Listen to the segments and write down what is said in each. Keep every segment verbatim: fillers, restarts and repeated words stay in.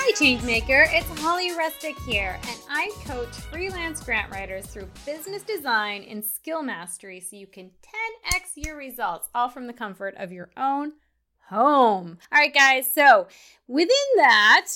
Hi, Changemaker. It's Holly Rustick here, and I coach freelance grant writers through business design and skill mastery so you can ten x your results, all from the comfort of your own home. All right, guys, so within that,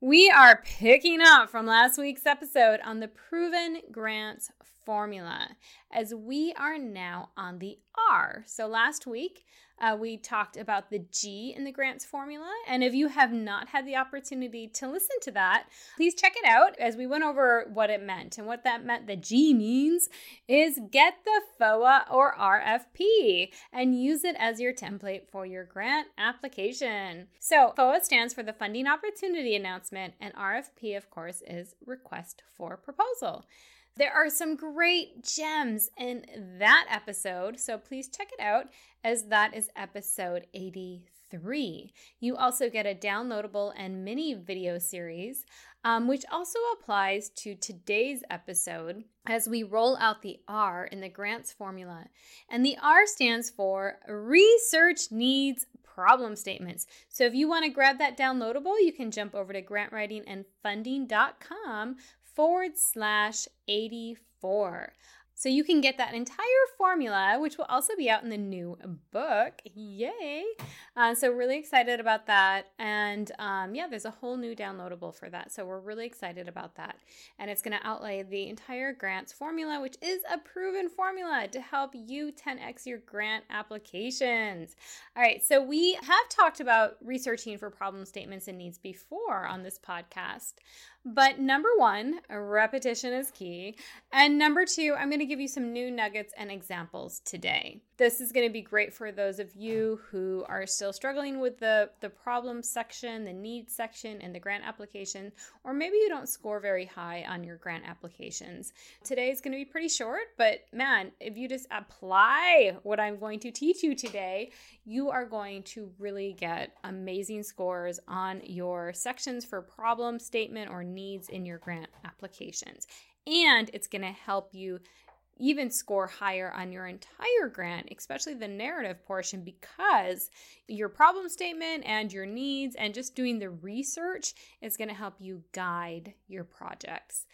we are picking up from last week's episode on the proven grants formula, as we are now on the R. So last week, Uh, we talked about the G in the grants formula, and if you have not had the opportunity to listen to that, please check it out as we went over what it meant. And what that meant, the G means, is get the F O A or R F P and use it as your template for your grant application. So F O A stands for the Funding Opportunity Announcement, and R F P, of course, is Request for Proposal. There are some great gems in that episode, so please check it out, as that is episode eighty-three. You also get a downloadable and mini video series, um, which also applies to today's episode as we roll out the R in the grants formula. And the R stands for Research Needs Problem Statements. So if you want to grab that downloadable, you can jump over to grantwritingandfunding.com forward slash 84. So you can get that entire formula, which will also be out in the new book. Yay. Uh, so really excited about that. And um, yeah, there's a whole new downloadable for that. So we're really excited about that. And it's going to outlay the entire grants formula, which is a proven formula to help you ten x your grant applications. All right. So we have talked about researching for problem statements and needs before on this podcast. But number one, repetition is key. And number two, I'm going to give you some new nuggets and examples today. This is going to be great for those of you who are still struggling with the, the problem section, the need section, and the grant application, or maybe you don't score very high on your grant applications. Today is going to be pretty short, but man, if you just apply what I'm going to teach you today, you are going to really get amazing scores on your sections for problem statement or needs in your grant applications. And it's going to help you even score higher on your entire grant, especially the narrative portion, because your problem statement and your needs and just doing the research is going to help you guide your projects,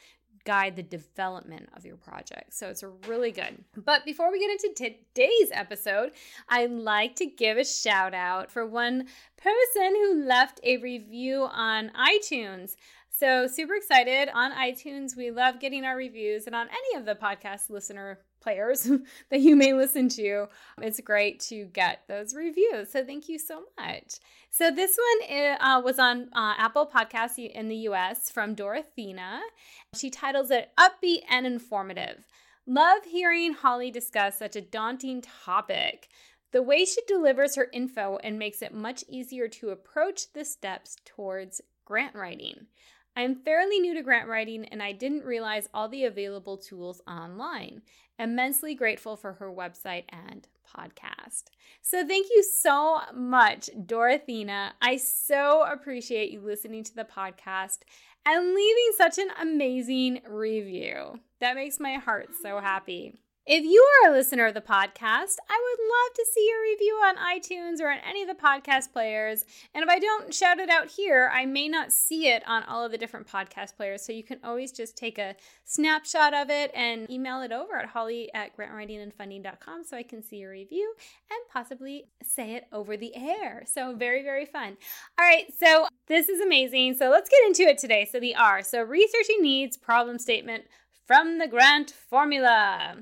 guide the development of your project. So it's really good. But before we get into today's episode, I'd like to give a shout out for one person who left a review on iTunes. So super excited. On iTunes, we love getting our reviews, and on any of the podcast listener players that you may listen to, it's great to get those reviews. So thank you so much. So this one uh, was on uh, Apple Podcasts in the U S from Dorothea. She titles it Upbeat and Informative. Love hearing Holly discuss such a daunting topic. The way she delivers her info and makes it much easier to approach the steps towards grant writing. I'm fairly new to grant writing, and I didn't realize all the available tools online. Immensely grateful for her website and podcast. So thank you so much, Dorothea. I so appreciate you listening to the podcast and leaving such an amazing review. That makes my heart so happy. If you are a listener of the podcast, I would love to see your review on iTunes or on any of the podcast players. And if I don't shout it out here, I may not see it on all of the different podcast players. So you can always just take a snapshot of it and email it over at holly at grantwritingandfunding.com so I can see your review and possibly say it over the air. So very, very fun. All right, so this is amazing. So let's get into it today. So the R, so researching needs, problem statement from the grant formula.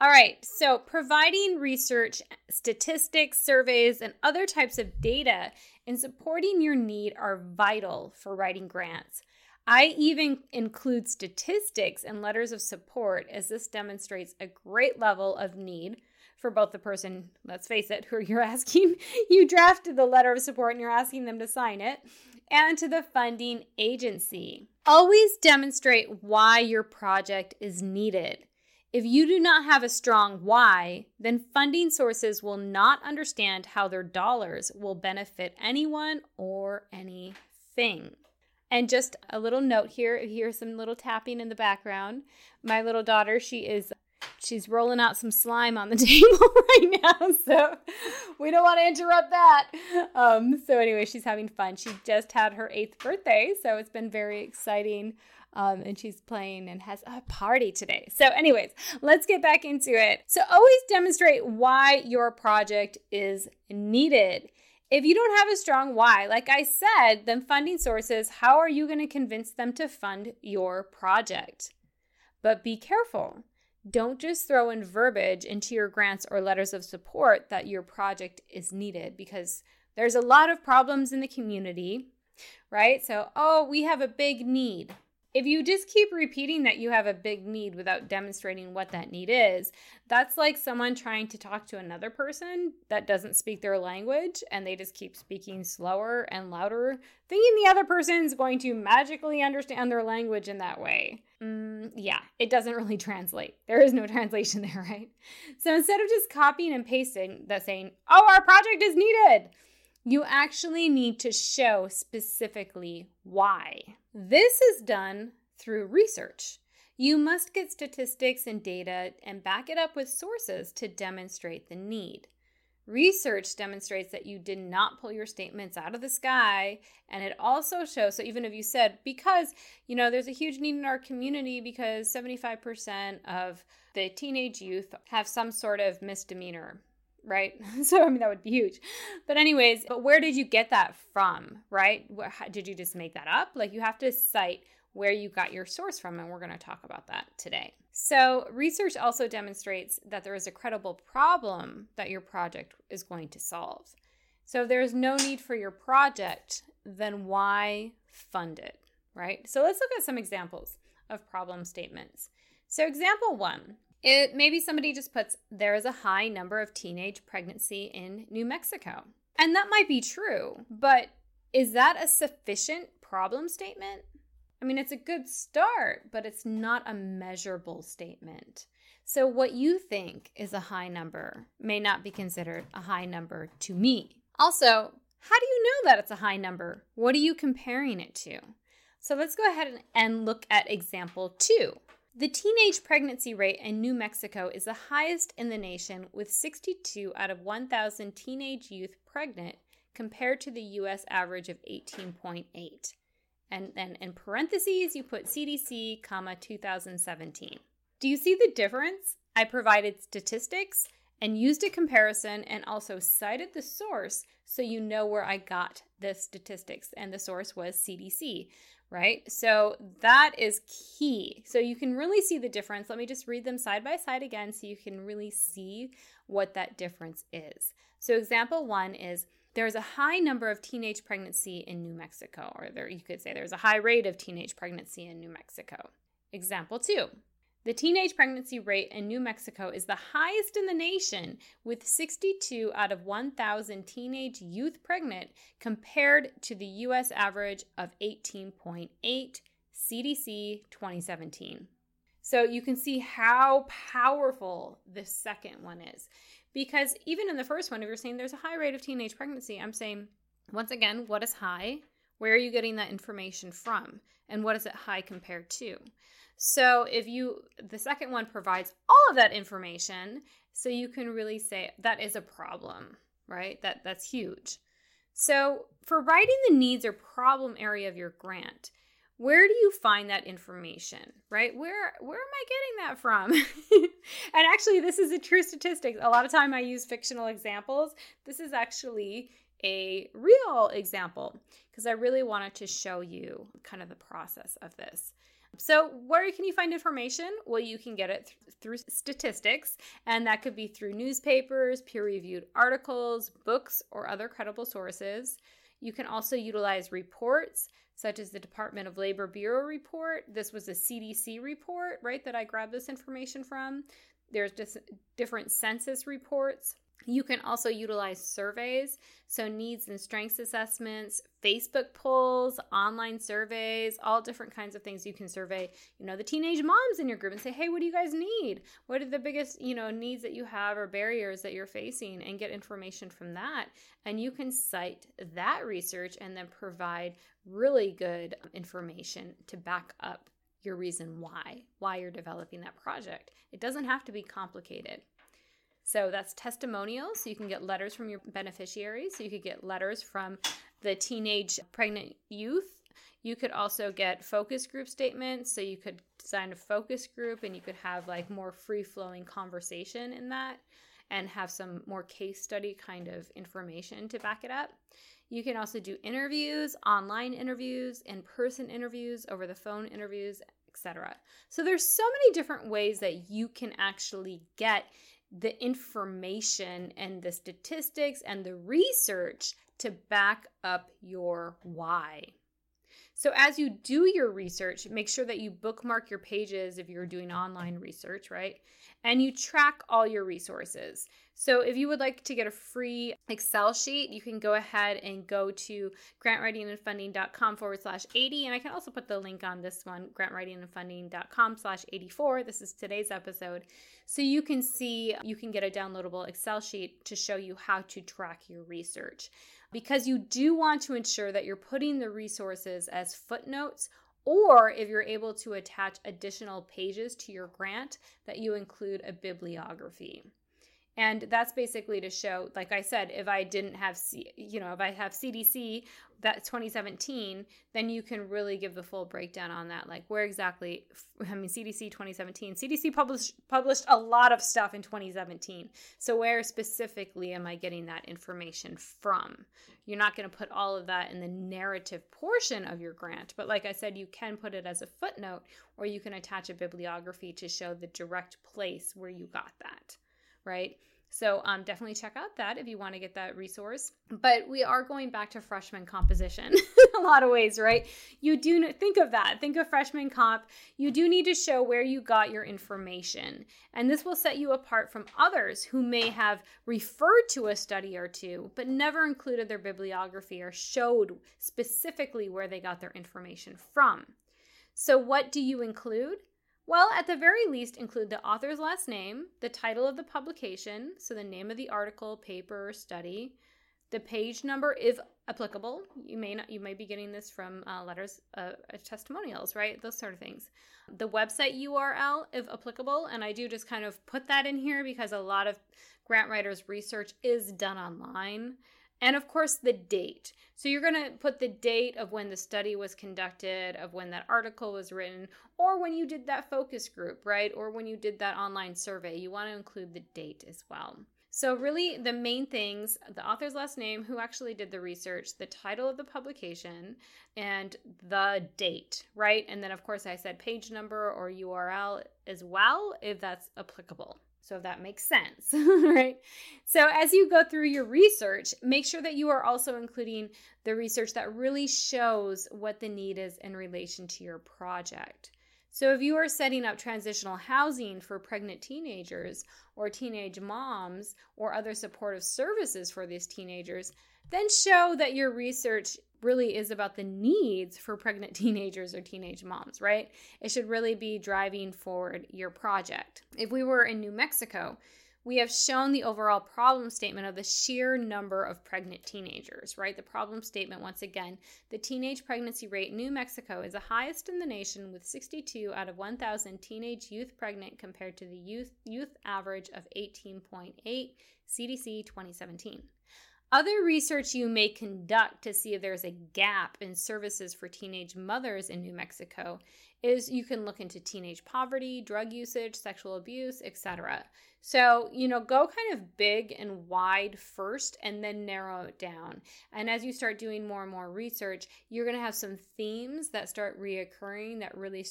All right, so providing research, statistics, surveys, and other types of data in supporting your need are vital for writing grants. I even include statistics and letters of support, as this demonstrates a great level of need for both the person, let's face it, who you're asking, you drafted the letter of support and you're asking them to sign it, and to the funding agency. Always demonstrate why your project is needed. If you do not have a strong why, then funding sources will not understand how their dollars will benefit anyone or anything. And just a little note here, you hear some little tapping in the background. My little daughter, she is, she's rolling out some slime on the table right now, so we don't want to interrupt that. Um, so anyway, she's having fun. She just had her eighth birthday, so it's been very exciting. Um, and she's playing and has a party today. So anyways, let's get back into it. So always demonstrate why your project is needed. If you don't have a strong why, like I said, then funding sources, how are you going to convince them to fund your project? But be careful. Don't just throw in verbiage into your grants or letters of support that your project is needed, because there's a lot of problems in the community, right? So, oh, we have a big need. If you just keep repeating that you have a big need without demonstrating what that need is, that's like someone trying to talk to another person that doesn't speak their language, and they just keep speaking slower and louder, thinking the other person is going to magically understand their language in that way. Mm, yeah, it doesn't really translate. There is no translation there, right? So instead of just copying and pasting that saying, oh, our project is needed, you actually need to show specifically why. This is done through research. You must get statistics and data and back it up with sources to demonstrate the need. Research demonstrates that you did not pull your statements out of the sky, and it also shows, so even if you said, because, you know, there's a huge need in our community because seventy-five percent of the teenage youth have some sort of misdemeanor, right? So, I mean, that would be huge. But anyways, but where did you get that from, right? Where, how, did you just make that up? Like, you have to cite where you got your source from, and we're going to talk about that today. So research also demonstrates that there is a credible problem that your project is going to solve. So if there is no need for your project, then why fund it, right? So let's look at some examples of problem statements. So example one. It maybe somebody just puts, there is a high number of teenage pregnancy in New Mexico. And that might be true, but is that a sufficient problem statement? I mean, it's a good start, but it's not a measurable statement. So what you think is a high number may not be considered a high number to me. Also, how do you know that it's a high number? What are you comparing it to? So let's go ahead and look at example two. The teenage pregnancy rate in New Mexico is the highest in the nation, with sixty-two out of one thousand teenage youth pregnant compared to the U S average of eighteen point eight. And then in parentheses, you put C D C, comma, two thousand seventeen. Do you see the difference? I provided statistics and used a comparison and also cited the source so you know where I got the statistics, and the source was C D C. Right? So that is key. So you can really see the difference. Let me just read them side by side again so you can really see what that difference is. So example one is, there's a high number of teenage pregnancy in New Mexico, or there you could say there's a high rate of teenage pregnancy in New Mexico. Example two, the teenage pregnancy rate in New Mexico is the highest in the nation, with sixty-two out of one thousand teenage youth pregnant compared to the U S average of eighteen point eight, C D C twenty seventeen. So you can see how powerful the second one is. Because even in the first one, if you're saying there's a high rate of teenage pregnancy, I'm saying, once again, what is high? Where are you getting that information from? And what is it high compared to? So if you, the second one provides all of that information, so you can really say that is a problem, right? That that's huge. So for writing the needs or problem area of your grant, where do you find that information, right? Where where am I getting that from? And actually, this is a true statistic. A lot of time I use fictional examples. This is actually a real example because I really wanted to show you kind of the process of this. So where can you find information? Well, you can get it th- through statistics, and that could be through newspapers, peer-reviewed articles, books, or other credible sources. You can also utilize reports, such as the Department of Labor Bureau report. This was a C D C report, right, that I grabbed this information from. There's just different census reports. You can also utilize surveys, so needs and strengths assessments, Facebook polls, online surveys, all different kinds of things. You can survey, you know, the teenage moms in your group and say, hey, what do you guys need? What are the biggest, you know, needs that you have or barriers that you're facing, and get information from that. And you can cite that research and then provide really good information to back up your reason why, why you're developing that project. It doesn't have to be complicated. So that's testimonials. So you can get letters from your beneficiaries. So you could get letters from the teenage pregnant youth. You could also get focus group statements. So you could design a focus group and you could have like more free-flowing conversation in that and have some more case study kind of information to back it up. You can also do interviews, online interviews, in-person interviews, over the phone interviews, et cetera. So there's so many different ways that you can actually get the information and the statistics and the research to back up your why. So as you do your research, make sure that you bookmark your pages if you're doing online research, right? And you track all your resources. So if you would like to get a free Excel sheet, you can go ahead and go to grantwritingandfunding.com forward slash 80. And I can also put the link on this one, grantwritingandfunding.com slash 84. This is today's episode. So you can see, you can get a downloadable Excel sheet to show you how to track your research, because you do want to ensure that you're putting the resources as footnotes, or if you're able to attach additional pages to your grant, that you include a bibliography. And that's basically to show, like I said, if I didn't have, C, you know, if I have C D C, that's twenty seventeen, then you can really give the full breakdown on that. Like where exactly, I mean, C D C twenty seventeen, C D C published published a lot of stuff in twenty seventeen. So where specifically am I getting that information from? You're not going to put all of that in the narrative portion of your grant. But like I said, you can put it as a footnote, or you can attach a bibliography to show the direct place where you got that, right? So um, definitely check out that if you want to get that resource. But we are going back to freshman composition in a lot of ways, right? You do think of that. Think of freshman comp. You do need to show where you got your information. And this will set you apart from others who may have referred to a study or two, but never included their bibliography or showed specifically where they got their information from. So what do you include? Well, at the very least, include the author's last name, the title of the publication, so the name of the article, paper, or study, the page number, if applicable. You may not, you may be getting this from uh, letters, uh, testimonials, right? Those sort of things. The website U R L, if applicable, and I do just kind of put that in here because a lot of grant writers' research is done online. And of course, the date. So you're going to put the date of when the study was conducted, of when that article was written, or when you did that focus group, right? Or when you did that online survey. You want to include the date as well. So really the main things, the author's last name, who actually did the research, the title of the publication, and the date, right? And then of course I said page number or U R L as well, if that's applicable. So if that makes sense, right? So as you go through your research, make sure that you are also including the research that really shows what the need is in relation to your project. So if you are setting up transitional housing for pregnant teenagers or teenage moms or other supportive services for these teenagers, then show that your research really is about the needs for pregnant teenagers or teenage moms, right? It should really be driving forward your project. If we were in New Mexico, we have shown the overall problem statement of the sheer number of pregnant teenagers, right? The problem statement, once again, the teenage pregnancy rate in New Mexico is the highest in the nation, with sixty-two out of one thousand teenage youth pregnant compared to the youth, youth average of eighteen point eight, C D C twenty seventeen. Other research you may conduct to see if there's a gap in services for teenage mothers in New Mexico is you can look into teenage poverty, drug usage, sexual abuse, et cetera. So, you know, go kind of big and wide first and then narrow it down. And as you start doing more and more research, you're going to have some themes that start reoccurring that really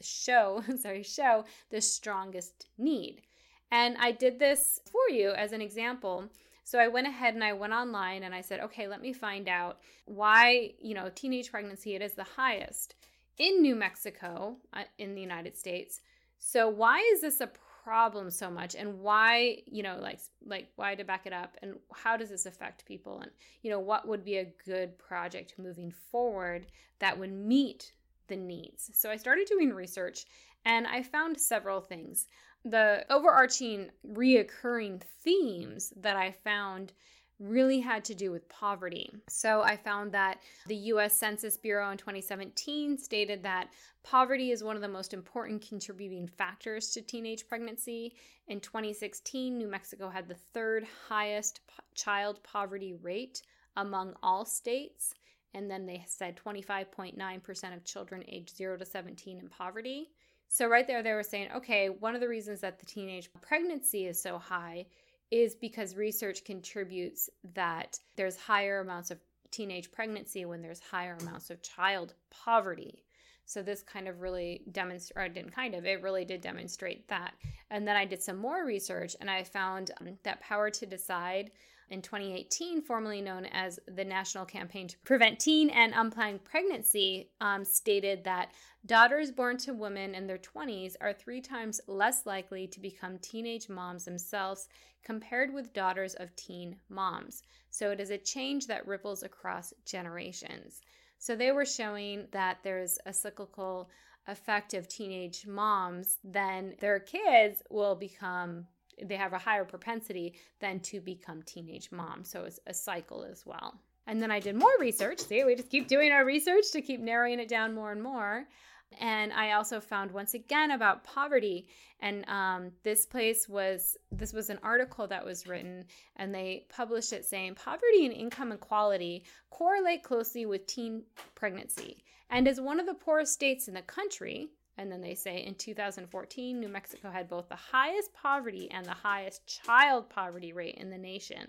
show, sorry, show the strongest need. And I did this for you as an example. So I went ahead and I went online and I said, okay, let me find out why, you know, teenage pregnancy, it is the highest in New Mexico, uh, in the United States. So why is this a problem so much, and why, you know, like, like why to back it up, and how does this affect people, and, you know, what would be a good project moving forward that would meet the needs. So I started doing research, and I found several things. The overarching reoccurring themes that I found really had to do with poverty. So I found that the U S Census Bureau in twenty seventeen stated that poverty is one of the most important contributing factors to teenage pregnancy. In twenty sixteen, New Mexico had the third highest po- child poverty rate among all states. And then they said twenty-five point nine percent of children aged zero to seventeen in poverty. So right there, they were saying, okay, one of the reasons that the teenage pregnancy is so high is because research contributes that there's higher amounts of teenage pregnancy when there's higher amounts of child poverty. So this kind of really demonstrated, didn't kind of, it really did demonstrate that. And then I did some more research, and I found um, that Power to Decide in twenty eighteen, formerly known as the National Campaign to Prevent Teen and Unplanned Pregnancy, um, stated that daughters born to women in their twenties are three times less likely to become teenage moms themselves compared with daughters of teen moms. So it is a change that ripples across generations. So they were showing that there's a cyclical effect of teenage moms, then their kids will become, they have a higher propensity than to become teenage moms. So it's a cycle as well. And then I did more research. See, we just keep doing our research to keep narrowing it down more and more. And I also found once again about poverty. And um, this place was, this was an article that was written, and they published it saying, poverty and income inequality correlate closely with teen pregnancy. And as one of the poorest states in the country, and then they say in two thousand fourteen, New Mexico had both the highest poverty and the highest child poverty rate in the nation.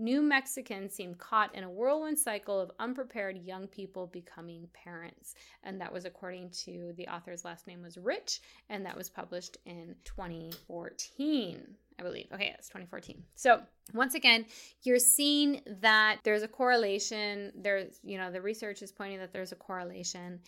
New Mexicans seem caught in a whirlwind cycle of unprepared young people becoming parents. And that was according to the author's last name was Rich, and that was published in twenty fourteen, I believe. Okay, that's twenty fourteen. So once again, you're seeing that there's a correlation. There's, you know, the research is pointing that there's a correlation.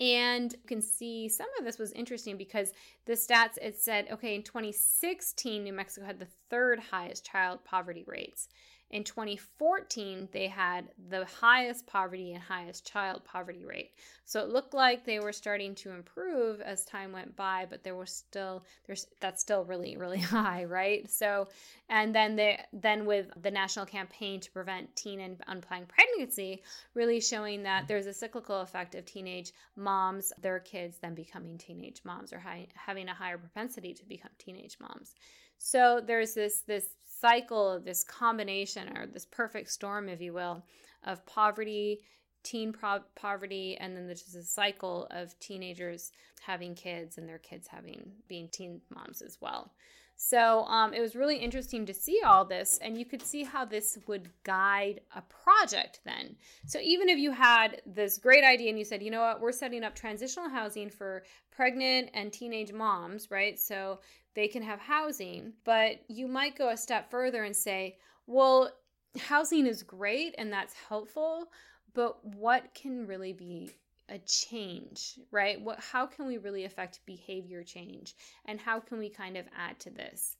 And you can see some of this was interesting because the stats, it said, okay, in twenty sixteen, New Mexico had the third highest child poverty rates. In twenty fourteen, they had the highest poverty and highest child poverty rate. So it looked like they were starting to improve as time went by, but there was still, there's, that's still really, really high, right? So, and then they, then with the National Campaign to Prevent Teen and Unplanned Pregnancy, really showing that there's a cyclical effect of teenage moms, their kids then becoming teenage moms or high, having a higher propensity to become teenage moms. So there's this, this cycle, this combination or this perfect storm, if you will, of poverty, teen pro- poverty, and then there's a cycle of teenagers having kids and their kids having being teen moms as well. So um, it was really interesting to see all this, and you could see how this would guide a project then. So even if you had this great idea and you said, you know what, we're setting up transitional housing for pregnant and teenage moms, right? So they can have housing, but you might go a step further and say, well, housing is great and that's helpful, but what can really be a change, right? What, how can we really affect behavior change, and how can we kind of add to this?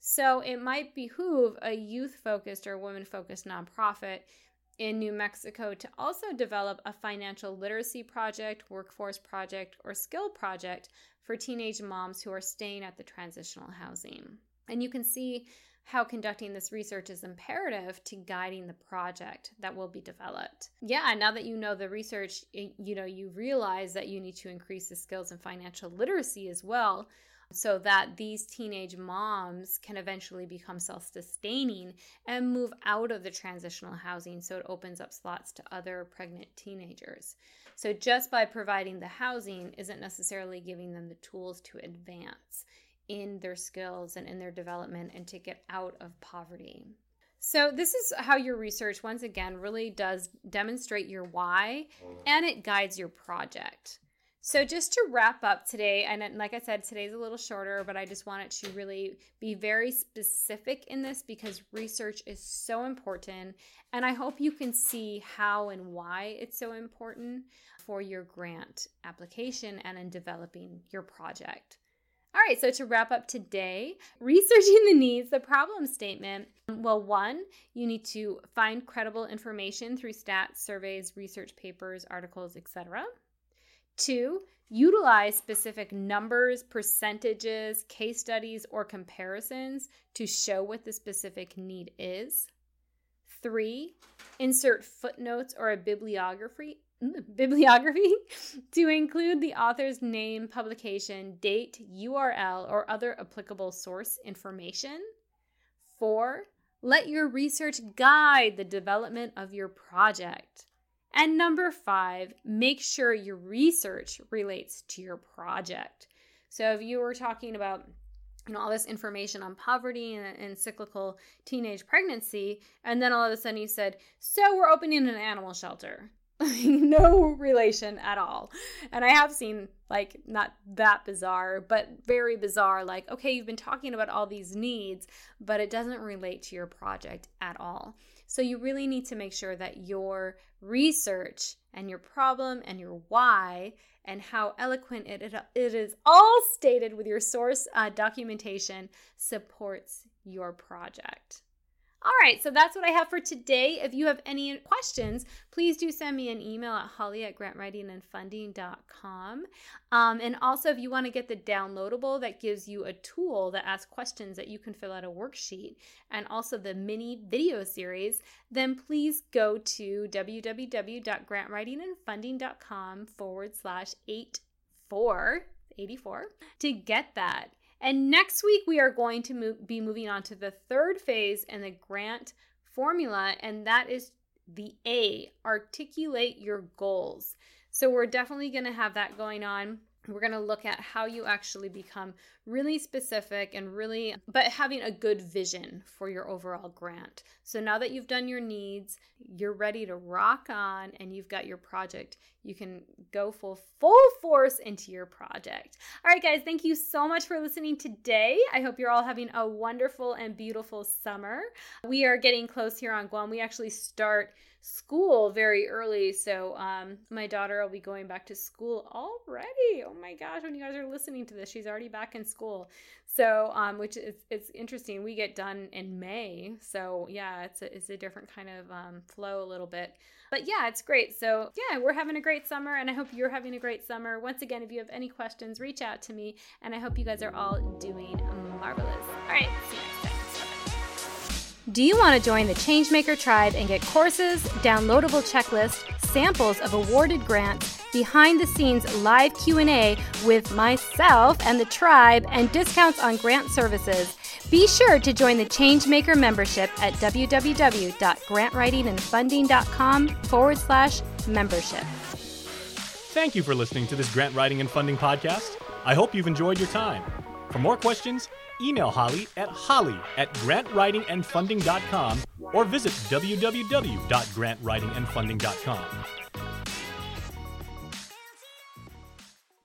So it might behoove a youth-focused or women-focused nonprofit in New Mexico to also develop a financial literacy project, workforce project, or skill project for teenage moms who are staying at the transitional housing. And you can see how conducting this research is imperative to guiding the project that will be developed. Yeah, now that you know the research, you know, you realize that you need to increase the skills and financial literacy as well, so that these teenage moms can eventually become self-sustaining and move out of the transitional housing, so it opens up slots to other pregnant teenagers. So just by providing the housing isn't necessarily giving them the tools to advance in their skills and in their development and to get out of poverty. So this is how your research, once again, really does demonstrate your why, and it guides your project. So just to wrap up today, and like I said, today's a little shorter, but I just wanted to really be very specific in this because research is so important, and I hope you can see how and why it's so important for your grant application and in developing your project. All right, so to wrap up today, researching the needs, the problem statement. Well, one, you need to find credible information through stats, surveys, research papers, articles, et cetera. Two, utilize specific numbers, percentages, case studies, or comparisons to show what the specific need is. Three, insert footnotes or a bibliography bibliography to include the author's name, publication, date, U R L, or other applicable source information. Four, let your research guide the development of your project. And number five, make sure your research relates to your project. So if you were talking about you know, all this information on poverty and, and cyclical teenage pregnancy, and then all of a sudden you said, so we're opening an animal shelter. No relation at all. And I have seen, like, not that bizarre, but very bizarre, like, okay, you've been talking about all these needs, but it doesn't relate to your project at all. So you really need to make sure that your research and your problem and your why and how eloquent it, it, it is all stated with your source uh, documentation supports your project. All right, so that's what I have for today. If you have any questions, please do send me an email at holly at grantwritingandfunding.com. Um, and also, if you want to get the downloadable, that gives you a tool that asks questions that you can fill out a worksheet, and also the mini video series, then please go to www.grantwritingandfunding.com forward slash 84, 84 to get that. And next week, we are going to move, be moving on to the third phase in the grant formula, and that is the A, articulate your goals. So we're definitely going to have that going on. We're going to look at how you actually become really specific and really, but having a good vision for your overall grant. So now that you've done your needs, you're ready to rock on and you've got your project. You can go full, full force into your project. All right, guys, thank you so much for listening today. I hope you're all having a wonderful and beautiful summer. We are getting close here on Guam. We actually start school very early. So um, my daughter will be going back to school already. Oh my gosh, when you guys are listening to this, she's already back in school. So, um, which is, it's interesting. We get done in May. So yeah, it's a, it's a different kind of um, flow a little bit, but yeah, it's great. So yeah, we're having a great summer and I hope you're having a great summer. Once again, if you have any questions, reach out to me and I hope you guys are all doing marvelous. All right. See you next time. Do you want to join the Changemaker Tribe and get courses, downloadable checklists, samples of awarded grants, behind-the-scenes live Q and A with myself and the tribe, and discounts on grant services? Be sure to join the Changemaker membership at www.grantwritingandfunding.com forward slash membership. Thank you for listening to this Grant Writing and Funding podcast. I hope you've enjoyed your time. For more questions, email Holly at holly at grantwritingandfunding.com or visit www dot grantwritingandfunding dot com.